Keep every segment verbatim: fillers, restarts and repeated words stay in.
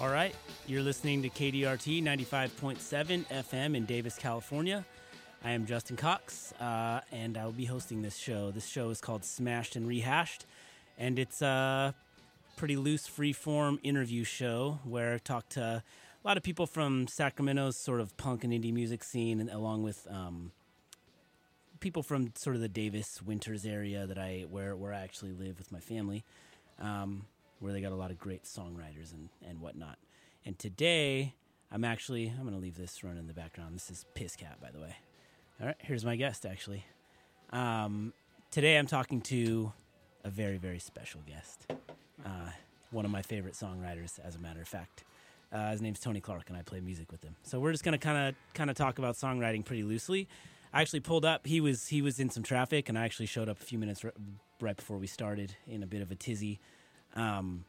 All right, you're listening to K D R T ninety-five point seven F M in Davis, California. I am Justin Cox, uh, and I will be hosting this show. This show is called Smashed and Rehashed, and it's a pretty loose, free-form interview show where I talk to a lot of people from Sacramento's sort of punk and indie music scene, and along with um, people from sort of the Davis Winters area that I where where I actually live with my family. Um, where they got a lot of great songwriters and, and whatnot. And today, I'm actually, I'm going to leave this running in the background. This is Piss Cat, by the way. All right, here's my guest, actually. Um, today, I'm talking to a very, very special guest. Uh, one of my favorite songwriters, as a matter of fact. Uh, his name's Tony Clark, and I play music with him. So we're just going to kind of kind of talk about songwriting pretty loosely. I actually pulled up. He was, he was in some traffic, and I actually showed up a few minutes r- right before we started in a bit of a tizzy. Um,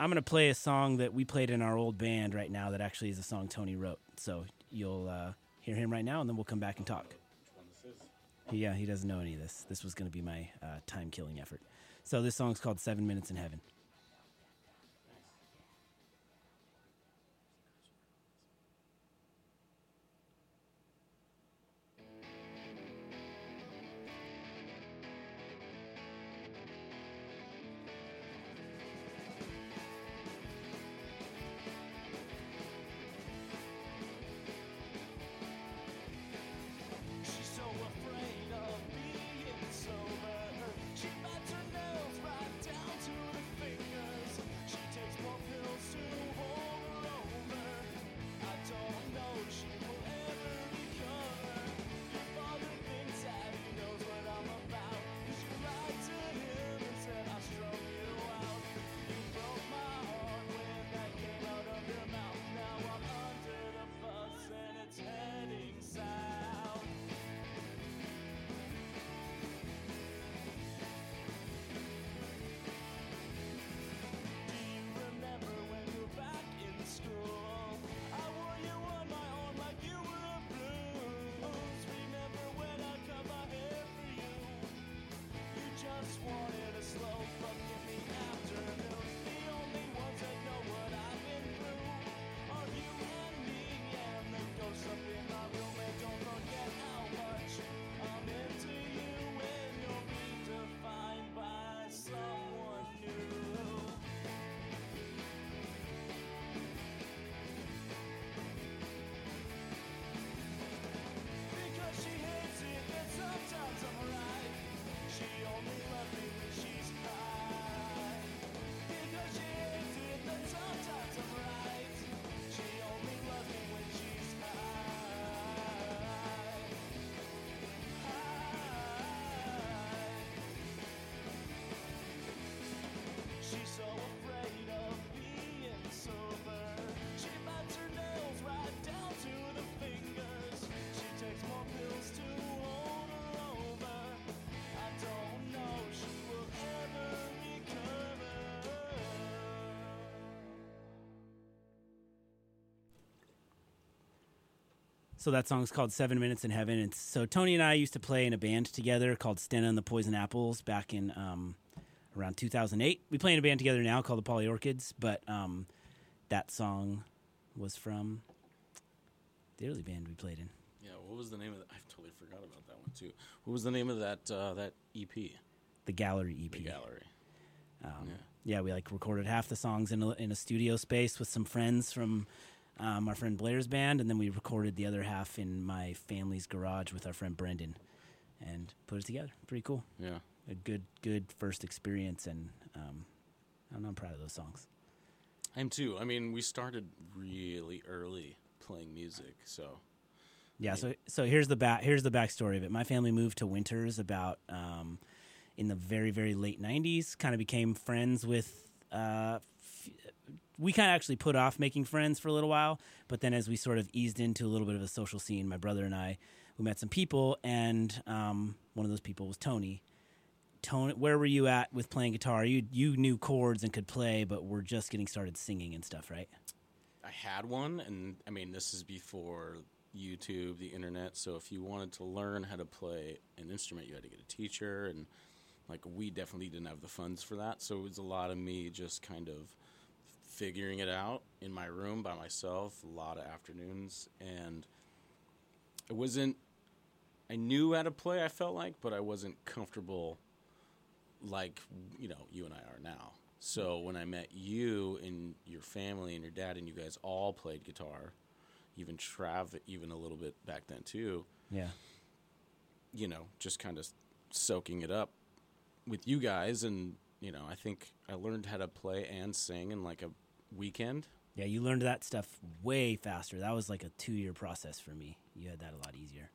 I'm going to play a song that we played in our old band right now that actually is a song Tony wrote. So you'll uh, hear him right now, and then we'll come back and talk. Which one this is? Yeah, he doesn't know any of this. This was going to be my uh, time-killing effort. So this song's called Seven Minutes in Heaven. So that song's called Seven Minutes in Heaven. And so Tony and I used to play in a band together called Stenna and the Poisoned Apples back in um, around two thousand eight. We play in a band together now called the Polyorchids, but um, that song was from the early band we played in. Yeah, what was the name of that? I totally forgot about that one, too. What was the name of that uh, that E P? The Gallery E P. The Gallery. Um, yeah. yeah, we like recorded half the songs in a, in a studio space with some friends from... Um, our friend Blair's band, and then we recorded the other half in my family's garage with our friend Brendan and put it together. Pretty cool. Yeah. A good good first experience, and um, I don't know, I'm proud of those songs. I am too. I mean, we started really early playing music, so. Yeah, I mean. so so here's the back here's the backstory of it. My family moved to Winters about um, in the very, very late nineties, kind of became friends with... Uh, f- We kind of actually put off making friends for a little while, but then as we sort of eased into a little bit of a social scene, my brother and I, we met some people, and um, one of those people was Tony. Tony, where were you at with playing guitar? You you knew chords and could play, but were just getting started singing and stuff, right? I had one, and I mean, this is before YouTube, the internet, so if you wanted to learn how to play an instrument, you had to get a teacher, and like we definitely didn't have the funds for that, so it was a lot of me just kind of figuring it out in my room by myself a lot of afternoons, and it wasn't, I knew how to play, I felt like, but I wasn't comfortable like, you know, you and I are now. So when I met you and your family and your dad, and you guys all played guitar, even Trav, even a little bit back then too. Yeah. You know, just kind of soaking it up with you guys. And, you know, I think I learned how to play and sing in like a weekend. Yeah, you learned that stuff way faster. That was like a two-year process for me. You had that a lot easier.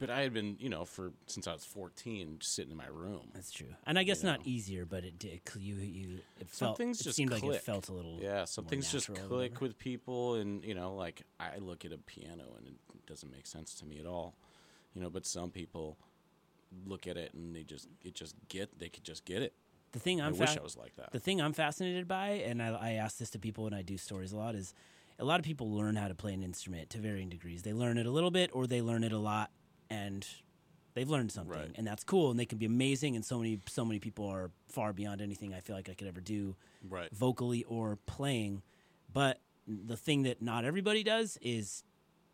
But I had been, you know, for since I was fourteen, just sitting in my room. That's true, and I guess you know? not easier, but it did. You, you, it felt. Some things it just seemed click. like it felt a little. Yeah, some more things just click with people, and you know, like I look at a piano, and it doesn't make sense to me at all, you know. But some people look at it, and they just, it just get, they could just get it. The thing I'm I fa- wish I was like that. The thing I'm fascinated by, and I, I ask this to people when I do stories a lot, is a lot of people learn how to play an instrument to varying degrees. They learn it a little bit, or they learn it a lot. And they've learned something, right. And that's cool, and they can be amazing, and so many so many people are far beyond anything I feel like I could ever do, right. vocally or playing. But the thing that not everybody does is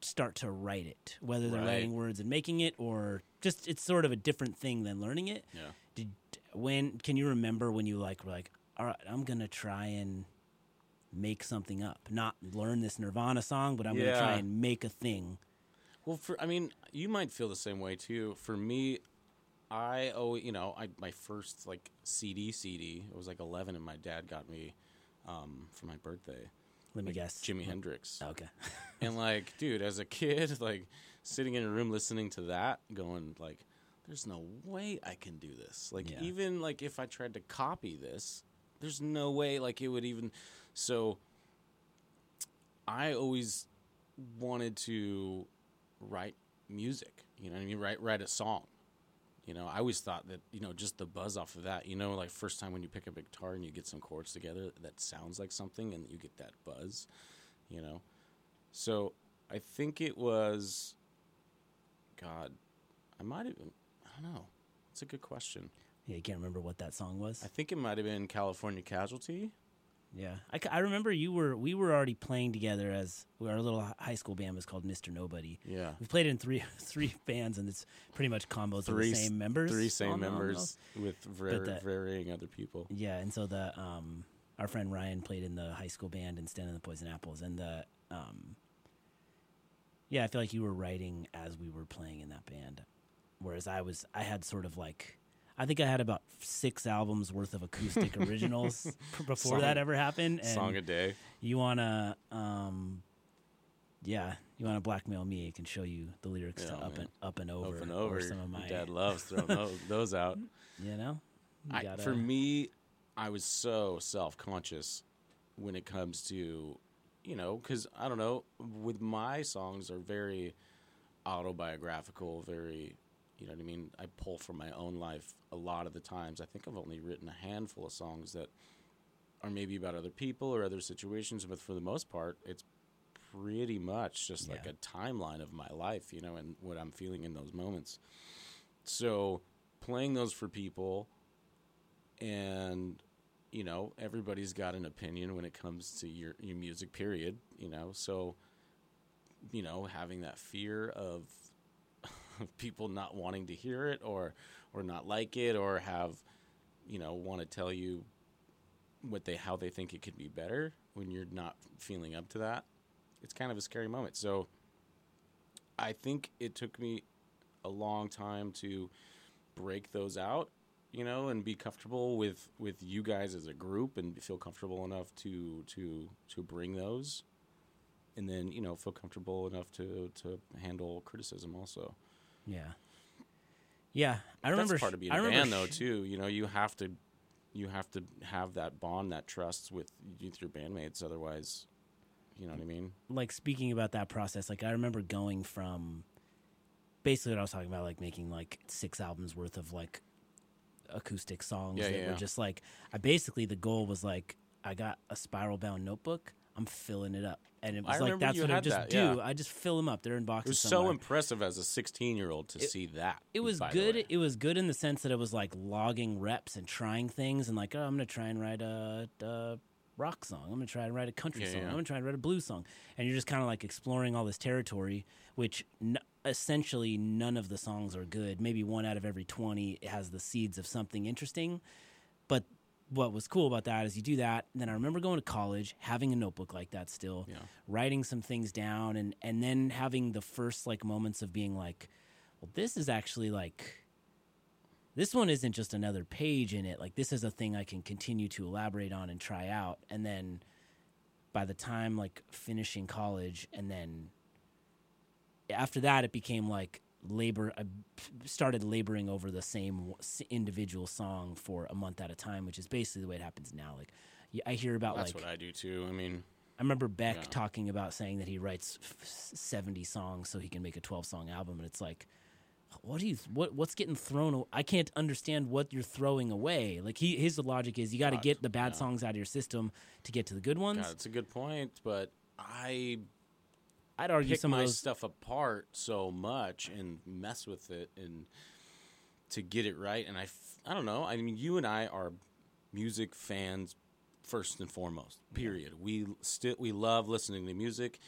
start to write it, whether they're right. writing words and making it, or just it's sort of a different thing than learning it. Yeah. Did when can you remember when you like were like, all right, I'm gonna try and make something up, not learn this Nirvana song, but I'm yeah. gonna try and make a thing. Well, for I mean, you might feel the same way too. For me, I oh, you know, I my first like C D, C D. It was like eleven, and my dad got me um, for my birthday. Let me like, guess, Jimi mm-hmm. Hendrix. Oh, okay. And like, dude, as a kid, like sitting in a room listening to that, going like, "There's no way I can do this." Like, yeah. even like if I tried to copy this, there's no way like it would even. So, I always wanted to. Write music, you know what I mean? Write write a song. You know, I always thought that, you know, just the buzz off of that, you know, like first time when you pick up a guitar and you get some chords together that sounds like something and you get that buzz, you know? So I think it was, God, I might have been, I don't know. It's a good question. Yeah, you can't remember what that song was? I think it might have been California Casualty. Yeah, I, I remember you were we were already playing together as our little high school band was called Mister Nobody. Yeah, we played in three three bands and it's pretty much combos three, of the same members. Three same almost, members almost. with var- the, varying other people. Yeah, and so the um, our friend Ryan played in the high school band and Stenna and the Poisoned Apples, and the um, yeah, I feel like you were writing as we were playing in that band, whereas I was I had sort of like. I think I had about six albums worth of acoustic originals before song, that ever happened. And song a day. You wanna, um, yeah, you wanna blackmail me? I can show you the lyrics yeah, to up and up and over. Up and over. Or some of my dad loves throwing those, those out. You know, you I, gotta... for me, I was so self-conscious when it comes to, you know, because I don't know, with my songs are very autobiographical, very. You know what I mean? I pull from my own life a lot of the times. I think I've only written a handful of songs that are maybe about other people or other situations, but for the most part, it's pretty much just yeah. like a timeline of my life, you know, and what I'm feeling in those moments. So playing those for people and, you know, everybody's got an opinion when it comes to your, your music, period, you know. So, you know, having that fear of... of people not wanting to hear it or or not like it or have, you know, want to tell you what they how they think it could be better when you're not feeling up to that. It's kind of a scary moment. So I think it took me a long time to break those out, you know, and be comfortable with, with you guys as a group and feel comfortable enough to to to bring those and then, you know, feel comfortable enough to, to handle criticism also. Yeah, yeah. I remember. That's part of being a band, though, too. You know, you have to, you have to have that bond, that trust with, with your bandmates. Otherwise, you know what I mean. Like speaking about that process, like I remember going from, basically what I was talking about, like making like six albums worth of like, acoustic songs yeah, that yeah, were yeah. just like I basically the goal was like I got a spiral bound notebook. I'm filling it up. And it was I like, that's what I just that, do. Yeah. I just fill them up. They're in boxes. It was somewhere. So impressive as a sixteen-year-old to it, see that. It was good. It was good in the sense that it was like logging reps and trying things and like, oh, I'm going to try and write a, a rock song. I'm going to try and write a country yeah, song. Yeah. I'm going to try and write a blues song. And you're just kind of like exploring all this territory, which n- essentially none of the songs are good. Maybe one out of every twenty has the seeds of something interesting. But what was cool about that is you do that. And then I remember going to college, having a notebook like that still, yeah. writing some things down, and, and then having the first like moments of being like, well, this is actually like... this one isn't just another page in it. Like, this is a thing I can continue to elaborate on and try out. And then by the time, like, finishing college, and then after that, it became, like, labor. I started laboring over the same individual song for a month at a time, which is basically the way it happens now. Like, I hear about, That's like... That's what I do, too. I mean... I remember Beck yeah. talking about saying that he writes seventy songs so he can make a twelve-song album, and it's like... What do you what what's getting thrown away? I can't understand what you're throwing away. Like he his logic is you got to get the bad yeah. songs out of your system to get to the good ones. God, that's a good point, but I I'd argue pick some of my those... stuff apart so much and mess with it and to get it right. And I I don't know. I mean, you and I are music fans first and foremost. Period. Yeah. We st- we love listening to music.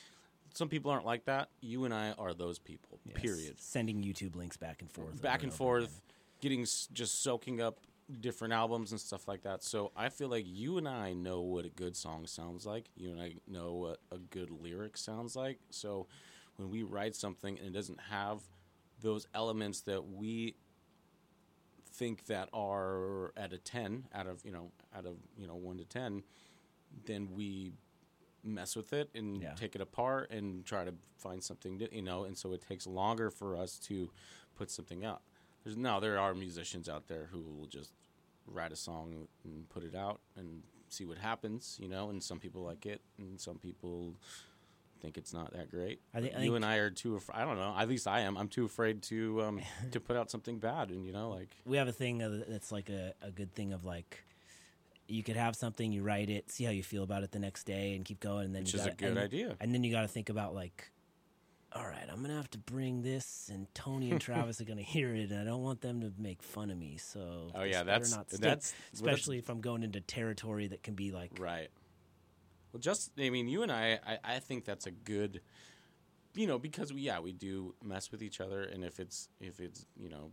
Some people aren't like that. You and I are those people, yes. period. Sending YouTube links back and forth. Back and forth, getting just soaking up different albums and stuff like that. So I feel like you and I know what a good song sounds like. You and I know what a good lyric sounds like. So when we write something and it doesn't have those elements that we think that are at a ten out of, you know, out of, you know, one to ten, then we... mess with it and yeah. take it apart and try to find something to, you know, and so it takes longer for us to put something out. There's no, there are musicians out there who will just write a song and put it out and see what happens, you know, and some people like it and some people think it's not that great. I think, I think you and I are too, af- I don't know, at least I am, I'm too afraid to, um, to put out something bad. And, you know, like we have a thing that's like a, a good thing of like, you could have something, you write it, see how you feel about it the next day, and keep going. And then Which you gotta, is a good and, idea. And then you got to think about, like, all right, I'm going to have to bring this, and Tony and Travis are going to hear it, and I don't want them to make fun of me. So oh, yeah, that's, not stick, that's... Especially that's, if I'm going into territory that can be, like... Right. Well, just, I mean, you and I, I, I think that's a good... You know, because, we yeah, we do mess with each other, and if it's if it's, you know...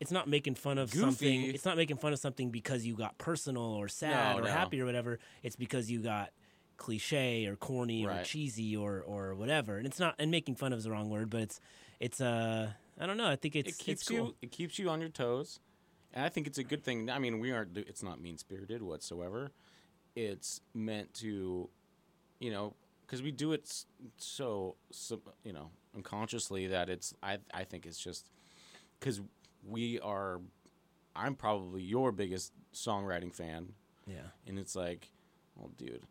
It's not making fun of Goofy. something. It's not making fun of something because you got personal or sad no, or no. happy or whatever. It's because you got cliche or corny right. or cheesy or, or whatever. And it's not. And making fun of is the wrong word, but it's it's. Uh, I don't know. I think it's it keeps it's cool. you it keeps you on your toes, and I think it's a good thing. I mean, we aren't. It's not mean spirited whatsoever. It's meant to, you know, because we do it so, so you know unconsciously that it's. I I think it's just because. We are, I'm probably your biggest songwriting fan. Yeah. And it's like, well, dude,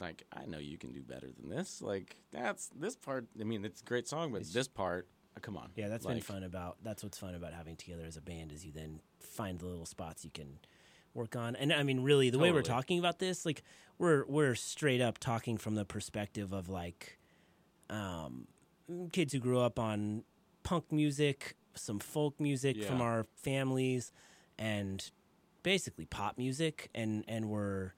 like, I know you can do better than this. Like, that's, this part, I mean, it's a great song, but it's, this part, come on. Yeah, that's like, been fun about, that's what's fun about having together as a band is you then find the little spots you can work on. And I mean, really, the totally. way we're talking about this, like, we're, we're straight up talking from the perspective of, like, um, kids who grew up on punk music, some folk music yeah. from our families and basically pop music and, and we're,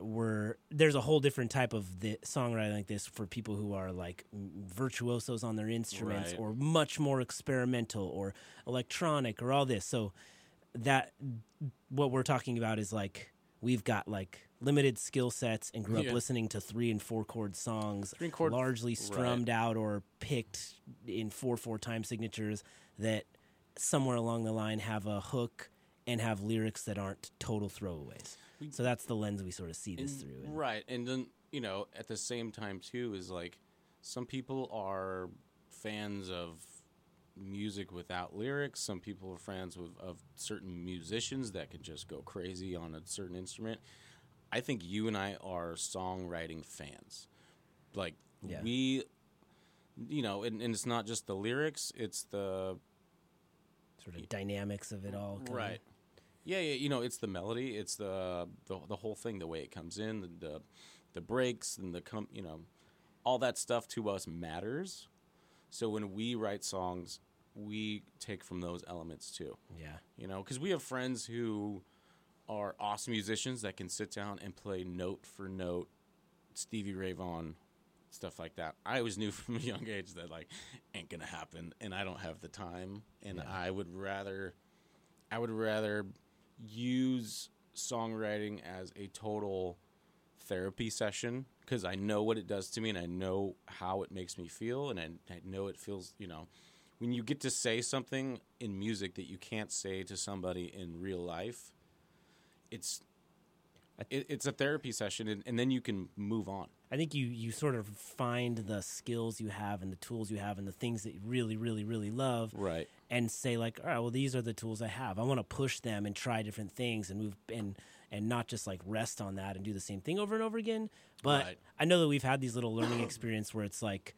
we're, there's a whole different type of the songwriting like this for people who are like virtuosos on their instruments right. or much more experimental or electronic or all this. So that what we're talking about is like, we've got like limited skill sets and grew yeah. up listening to three and four chord songs, three chord, largely strummed right. out or picked in four four time signatures that somewhere along the line have a hook and have lyrics that aren't total throwaways. We, so that's the lens we sort of see this and, through. And, right. And then, you know, at the same time, too, is like some people are fans of music without lyrics. Some people are fans with, of certain musicians that can just go crazy on a certain instrument. I think you and I are songwriting fans. Like, yeah. we, you know, and, and it's not just the lyrics, it's the... Sort of y- dynamics of it all. Right. Of. Yeah, yeah, you know, it's the melody, it's the the, the whole thing, the way it comes in, the, the the breaks, and the, com- you know, all that stuff to us matters. So when we write songs, we take from those elements, too. Yeah. You know, because we have friends who... are awesome musicians that can sit down and play note for note, Stevie Ray Vaughan, stuff like that. I always knew from a young age that, like, ain't gonna happen, and I don't have the time, and yeah. I would rather, I would rather use songwriting as a total therapy session, because I know what it does to me, and I know how it makes me feel, and I, I know it feels, you know, when you get to say something in music that you can't say to somebody in real life, it's it, it's a therapy session, and, and then you can move on. I think you, you sort of find the skills you have and the tools you have and the things that you really, really, really love. Right. And say, like, all right, well, these are the tools I have. I want to push them and try different things and move and and not just, like, rest on that and do the same thing over and over again. But right. I know that we've had these little learning experiences where it's like,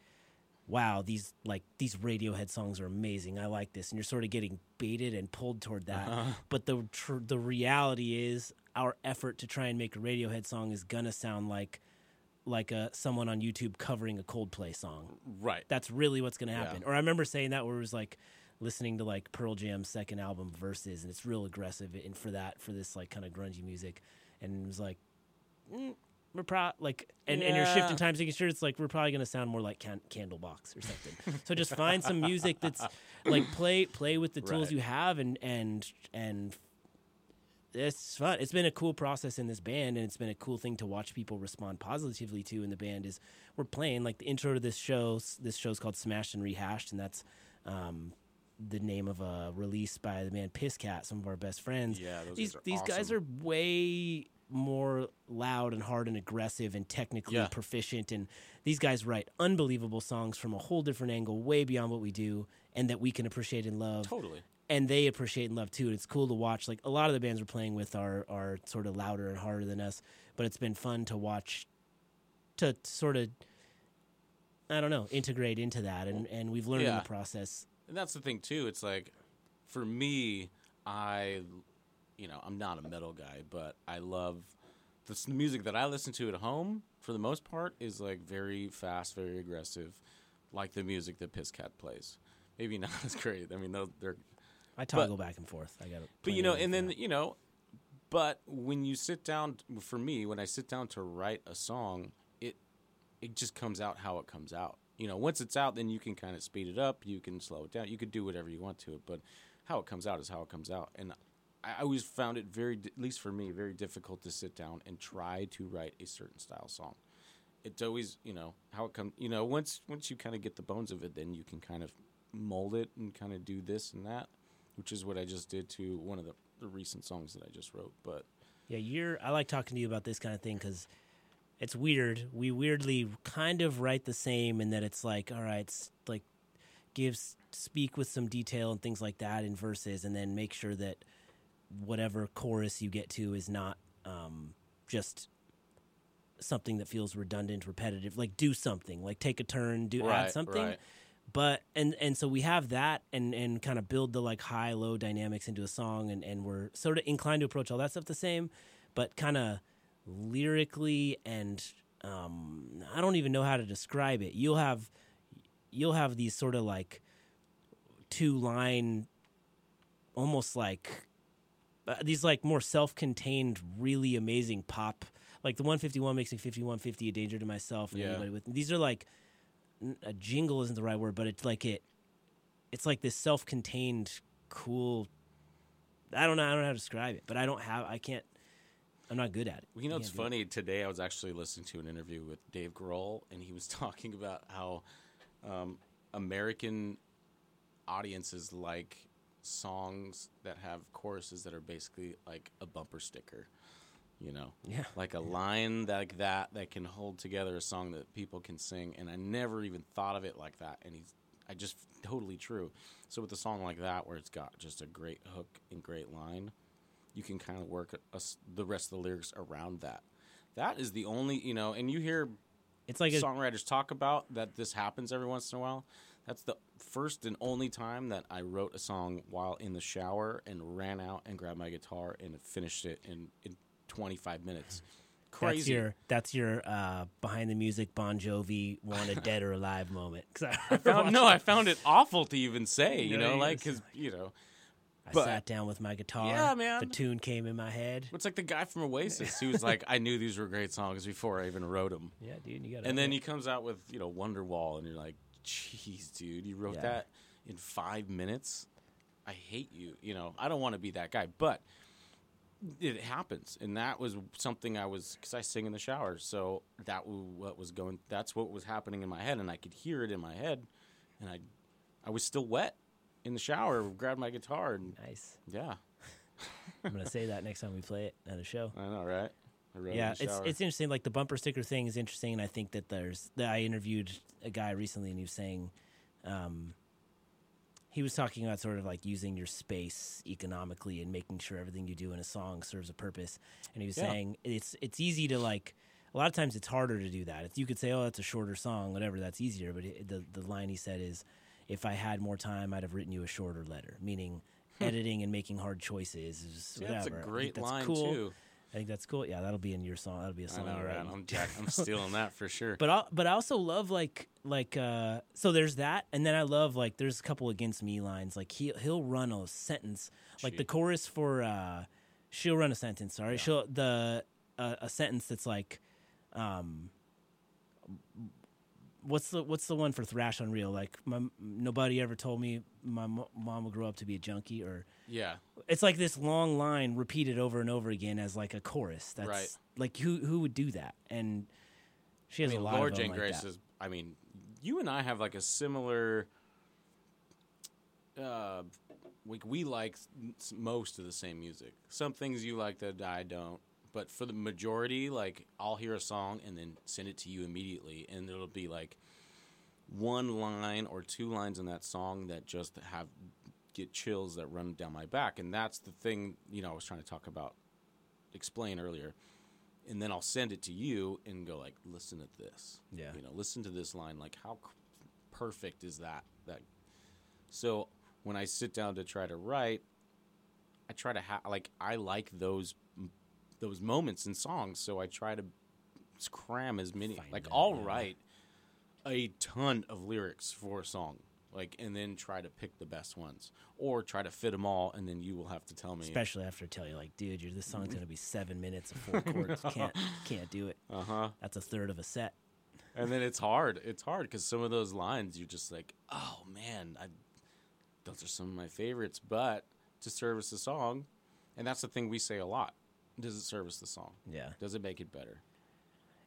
wow, these like these Radiohead songs are amazing. I like this. And you're sort of getting baited and pulled toward that. Uh-huh. But the tr- the reality is our effort to try and make a Radiohead song is going to sound like, like a someone on YouTube covering a Coldplay song. Right. That's really what's going to happen. Yeah. Or I remember saying that where it was like listening to like Pearl Jam's second album Versus, and it's real aggressive and for that for this like kind of grungy music, and it was like mm, we're pro like and, yeah. and you're shifting times making sure it's like we're probably going to sound more like can- Candlebox or something. So just find some music that's like play play with the tools right. you have and and and it's fun. It's been a cool process in this band, and it's been a cool thing to watch people respond positively to in the band. Is we're playing like the intro to this show. This show's called Smashed and Rehashed, and that's um, the name of a release by the band Piss Cat, some of our best friends. Yeah, those these guys are these awesome. Guys are way more loud and hard and aggressive and technically yeah. proficient, and these guys write unbelievable songs from a whole different angle, way beyond what we do, and that we can appreciate and love. Totally. And they appreciate and love, too. And it's cool to watch. Like, a lot of the bands we're playing with are are sort of louder and harder than us. But it's been fun to watch, to sort of, I don't know, integrate into that. And, and we've learned yeah. in the process. And that's the thing, too. It's like, for me, I, you know, I'm not a metal guy. But I love, the music that I listen to at home, for the most part, is, like, very fast, very aggressive. Like the music that Piss Cat plays. Maybe not as great. I mean, they're... I toggle but, back and forth. I got it. But, you know, and then, that. you know, but when you sit down, for me, when I sit down to write a song, it it just comes out how it comes out. You know, once it's out, then you can kind of speed it up. You can slow it down. You can do whatever you want to it. But how it comes out is how it comes out. And I always found it very, at least for me, very difficult to sit down and try to write a certain style song. It's always, you know, how it comes, you know, once once you kind of get the bones of it, then you can kind of mold it and kind of do this and that. Which is what I just did to one of the, the recent songs that I just wrote. But yeah, you're. I like talking to you about this kind of thing because it's weird. We weirdly kind of write the same, in that it's like, all right, it's like gives speak with some detail and things like that in verses, and then make sure that whatever chorus you get to is not um, just something that feels redundant, repetitive. Like do something, like take a turn, do right, add something. Right. But and, and so we have that and, and kind of build the like high low dynamics into a song, and, and we're sort of inclined to approach all that stuff the same, but kind of lyrically and um, I don't even know how to describe it. You'll have you'll have these sort of like two line, almost like uh, these like more self contained, really amazing pop. Like the one fifty-one makes me fifty-one fifty a danger to myself and yeah. anybody with me. These are like. A jingle isn't the right word, but it's like it, it's like this self-contained, cool. I don't know. I don't know how to describe it, but I don't have. I can't. I'm not good at it. Well, you know, it's funny. It. Today, I was actually listening to an interview with Dave Grohl, and he was talking about how um, American audiences like songs that have choruses that are basically like a bumper sticker. You know, yeah. like a yeah. line like that that can hold together a song that people can sing. And I never even thought of it like that. And he's, I just totally true. So with a song like that, where it's got just a great hook and great line, you can kind of work a, a, the rest of the lyrics around that. That is the only, you know, and you hear it's like songwriters a- talk about that this happens every once in a while. That's the first and only time that I wrote a song while in the shower and ran out and grabbed my guitar and finished it and it. twenty-five minutes. Crazy. That's your, that's your uh, behind the music Bon Jovi wanted Dead or Alive moment. I I found, no, that. I found it awful to even say, you no, know, like, because, you know, I but, sat down with my guitar. Yeah, man. The tune came in my head. It's like the guy from Oasis who was like, I knew these were great songs before I even wrote them. Yeah, dude. You gotta and then it. He comes out with, you know, Wonderwall, and you're like, jeez, dude, you wrote yeah. that in five minutes? I hate you. You know, I don't want to be that guy. But it happens. And that was something I was, because I sing in the shower. So that was what was going, that's what was happening in my head. And I could hear it in my head. And I, I was still wet. In the shower, grabbed my guitar. And, nice. Yeah. I'm going to say that next time we play it at a show. I know, right? I wrote yeah, it in the shower. It's, it's interesting. Like, the bumper sticker thing is interesting, and I think that there's... That I interviewed a guy recently, and he was saying... Um, he was talking about sort of, like, using your space economically and making sure everything you do in a song serves a purpose. And he was yeah. saying it's it's easy to, like... A lot of times it's harder to do that. If you could say, oh, that's a shorter song, whatever, that's easier. But it, the the line he said is... If I had more time, I'd have written you a shorter letter, meaning editing and making hard choices is yeah, whatever. That's a great that's line, cool. too. I think that's cool. Yeah, that'll be in your song. That'll be a song. I know, right? I'm, I'm stealing that for sure. But I, but I also love, like, like uh, so there's that, and then I love, like, there's a couple Against Me lines. Like, he, he'll run a sentence. Like, Gee. the chorus for, uh, she'll run a sentence, sorry. Yeah. She'll, the, uh, a sentence that's like, um... What's the what's the one for Thrash Unreal? Like, my, nobody ever told me my m- mom would grow up to be a junkie, or yeah, it's like this long line repeated over and over again as like a chorus. That's right. Like who who would do that? And she has I mean, a lot Lord of them Jane like Grace that. Is, I mean, you and I have like a similar. Uh, we we like most of the same music. Some things you like that I don't. But for the majority, like, I'll hear a song and then send it to you immediately, and it'll be, like, one line or two lines in that song that just have get chills that run down my back. And that's the thing, you know, I was trying to talk about, explain earlier. And then I'll send it to you and go, like, listen to this. Yeah. You know, listen to this line. Like, how perfect is that? That. So when I sit down to try to write, I try to have, like, I like those those moments in songs, so I try to cram as many Find like out, I'll yeah. write a ton of lyrics for a song, like, and then try to pick the best ones or try to fit them all, and then you will have to tell me, especially after I tell you, like, dude, you're, this song's gonna be seven minutes of four chords. can't can't do it. Uh-huh. That's a third of a set. And then it's hard it's hard because some of those lines you're just like, oh man, I, those are some of my favorites, but to service the song, and that's the thing we say a lot. Does it service the song? Yeah. Does it make it better?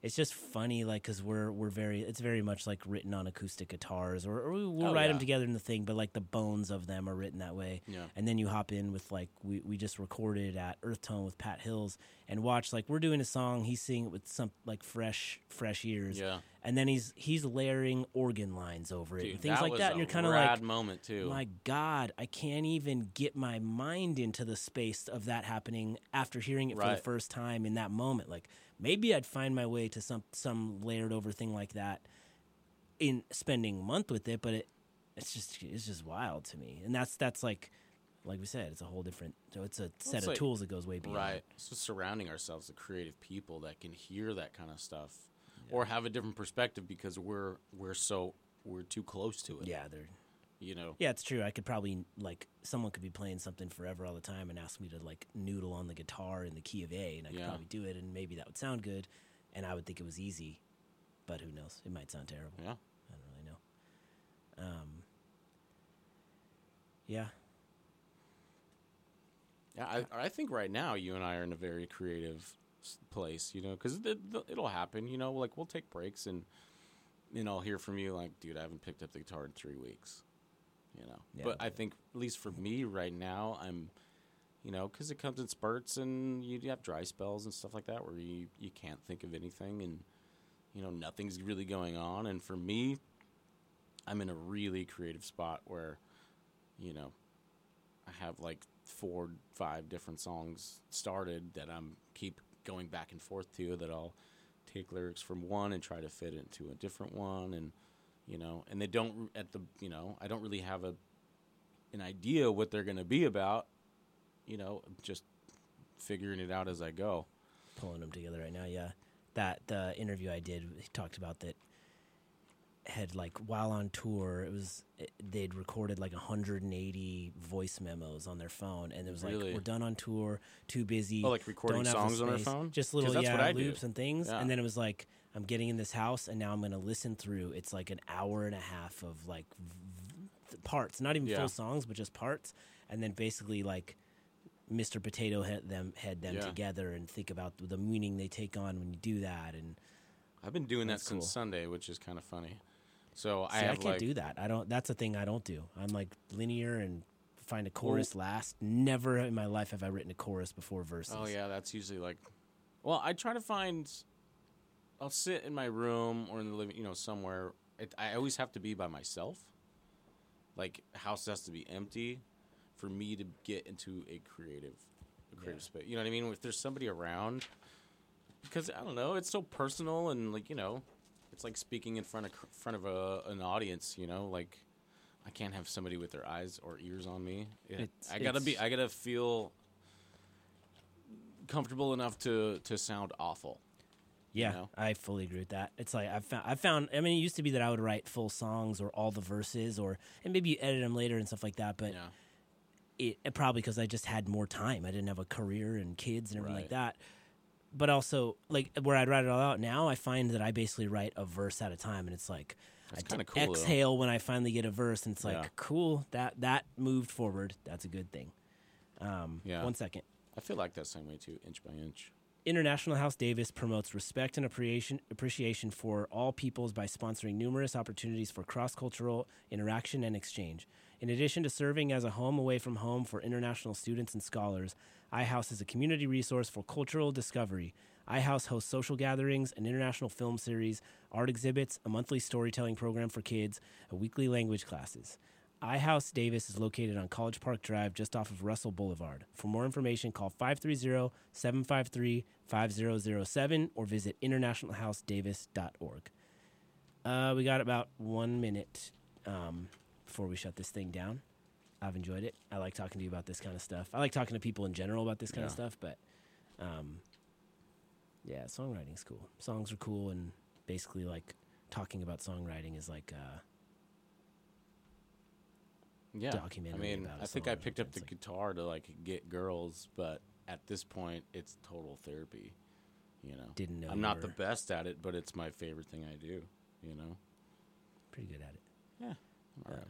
It's just funny, like, because we're we're very, it's very much like written on acoustic guitars, or, or we'll oh, write yeah. them together in the thing, but like the bones of them are written that way. Yeah. And then you hop in with like we, we just recorded at Earth Tone with Pat Hills, and watch, like, we're doing a song, he's singing it with some like fresh fresh ears. Yeah. And then he's he's layering organ lines over it. Dude, and things that like that. And you're kind of like, moment too. My God, I can't even get my mind into the space of that happening after hearing it right. for the first time in that moment. Like, maybe I'd find my way to some some layered over thing like that in spending a month with it, but it it's just it's just wild to me. And that's that's like like we said, it's a whole different so it's a set well, it's of like, tools that goes way beyond. Right. So surrounding ourselves with creative people that can hear that kind of stuff. Or have a different perspective because we're we're so we're too close to it. Yeah, they're, you know. Yeah, it's true. I could probably, like, someone could be playing something forever all the time and ask me to, like, noodle on the guitar in the key of A, and I could yeah. probably do it, and maybe that would sound good, and I would think it was easy, but who knows? It might sound terrible. Yeah, I don't really know. Um. Yeah. Yeah, I I think right now you and I are in a very creative place, you know, because it'll happen, you know, like, we'll take breaks and you know I'll hear from you like, dude, I haven't picked up the guitar in three weeks, you know. Yeah, but I think at least for me right now, I'm, you know, because it comes in spurts, and you have dry spells and stuff like that where you you can't think of anything, and you know nothing's really going on. And for me, I'm in a really creative spot where, you know, I have like four five different songs started that I'm keep going back and forth to, that I'll take lyrics from one and try to fit it into a different one. And, you know, and they don't at the, you know, I don't really have a, an idea what they're going to be about, you know, just figuring it out as I go. Pulling them together right now. Yeah. That, the interview I did, he talked about that had, like, while on tour, it was it, they'd recorded like one hundred eighty voice memos on their phone, and it was really? like, we're done on tour, too busy. Oh, like recording songs on their phone, just little yeah loops do. and things. Yeah. And then it was like, I'm getting in this house, and now I'm going to listen through. It's like an hour and a half of like v- parts, not even yeah. full songs, but just parts, and then basically like Mister Potato Head them head them yeah. together and think about the meaning they take on when you do that. And I've been doing that since cool. Sunday, which is kind of funny. So See, I have I can't like, do that. I don't. That's a thing I don't do. I'm like linear and find a chorus well, last. Never in my life have I written a chorus before verses. Oh yeah, that's usually like. Well, I try to find. I'll sit in my room or in the living, you know, somewhere. It, I always have to be by myself. Like house has to be empty, for me to get into a creative, a creative yeah. space. You know what I mean? If there's somebody around, because I don't know, it's so personal and like you know. It's like speaking in front of front of a, an audience, you know. Like, I can't have somebody with their eyes or ears on me. It, it's, I gotta it's, be. I gotta feel comfortable enough to, to sound awful. Yeah, you know? I fully agree with that. It's like I found. I found. I mean, it used to be that I would write full songs or all the verses, or and maybe you edit them later and stuff like that. But yeah. it, it probably because I just had more time. I didn't have a career and kids and everything right. like that. But also, like, where I'd write it all out now, I find that I basically write a verse at a time, and it's like, that's I kind of cool, exhale though. When I finally get a verse, and it's like, yeah. cool, that that moved forward. That's a good thing. Um, yeah. One second. I feel like that same way, too, inch by inch. International House Davis promotes respect and appreciation appreciation for all peoples by sponsoring numerous opportunities for cross-cultural interaction and exchange. In addition to serving as a home away from home for international students and scholars, iHouse is a community resource for cultural discovery. iHouse hosts social gatherings, an international film series, art exhibits, a monthly storytelling program for kids, and weekly language classes. iHouse Davis is located on College Park Drive just off of Russell Boulevard. For more information, call five three zero, seven five three, five zero zero seven or visit international house davis dot org. Uh, we got about one minute um, before we shut this thing down. I've enjoyed it. I like talking to you about this kind of stuff. I like talking to people in general about this kind yeah. of stuff, but um, yeah, songwriting's cool. Songs are cool, and basically, like, talking about songwriting is like uh, yeah. documentary. I mean, I think I picked up the like, guitar to, like, get girls, but at this point, it's total therapy, you know? Didn't know I'm not the best at it, but it's my favorite thing I do, you know? Pretty good at it. Yeah, all right. Um,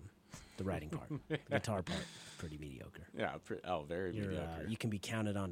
The writing part, the guitar part, pretty mediocre. Yeah, pre- oh, very You're, mediocre. Uh, you can be counted on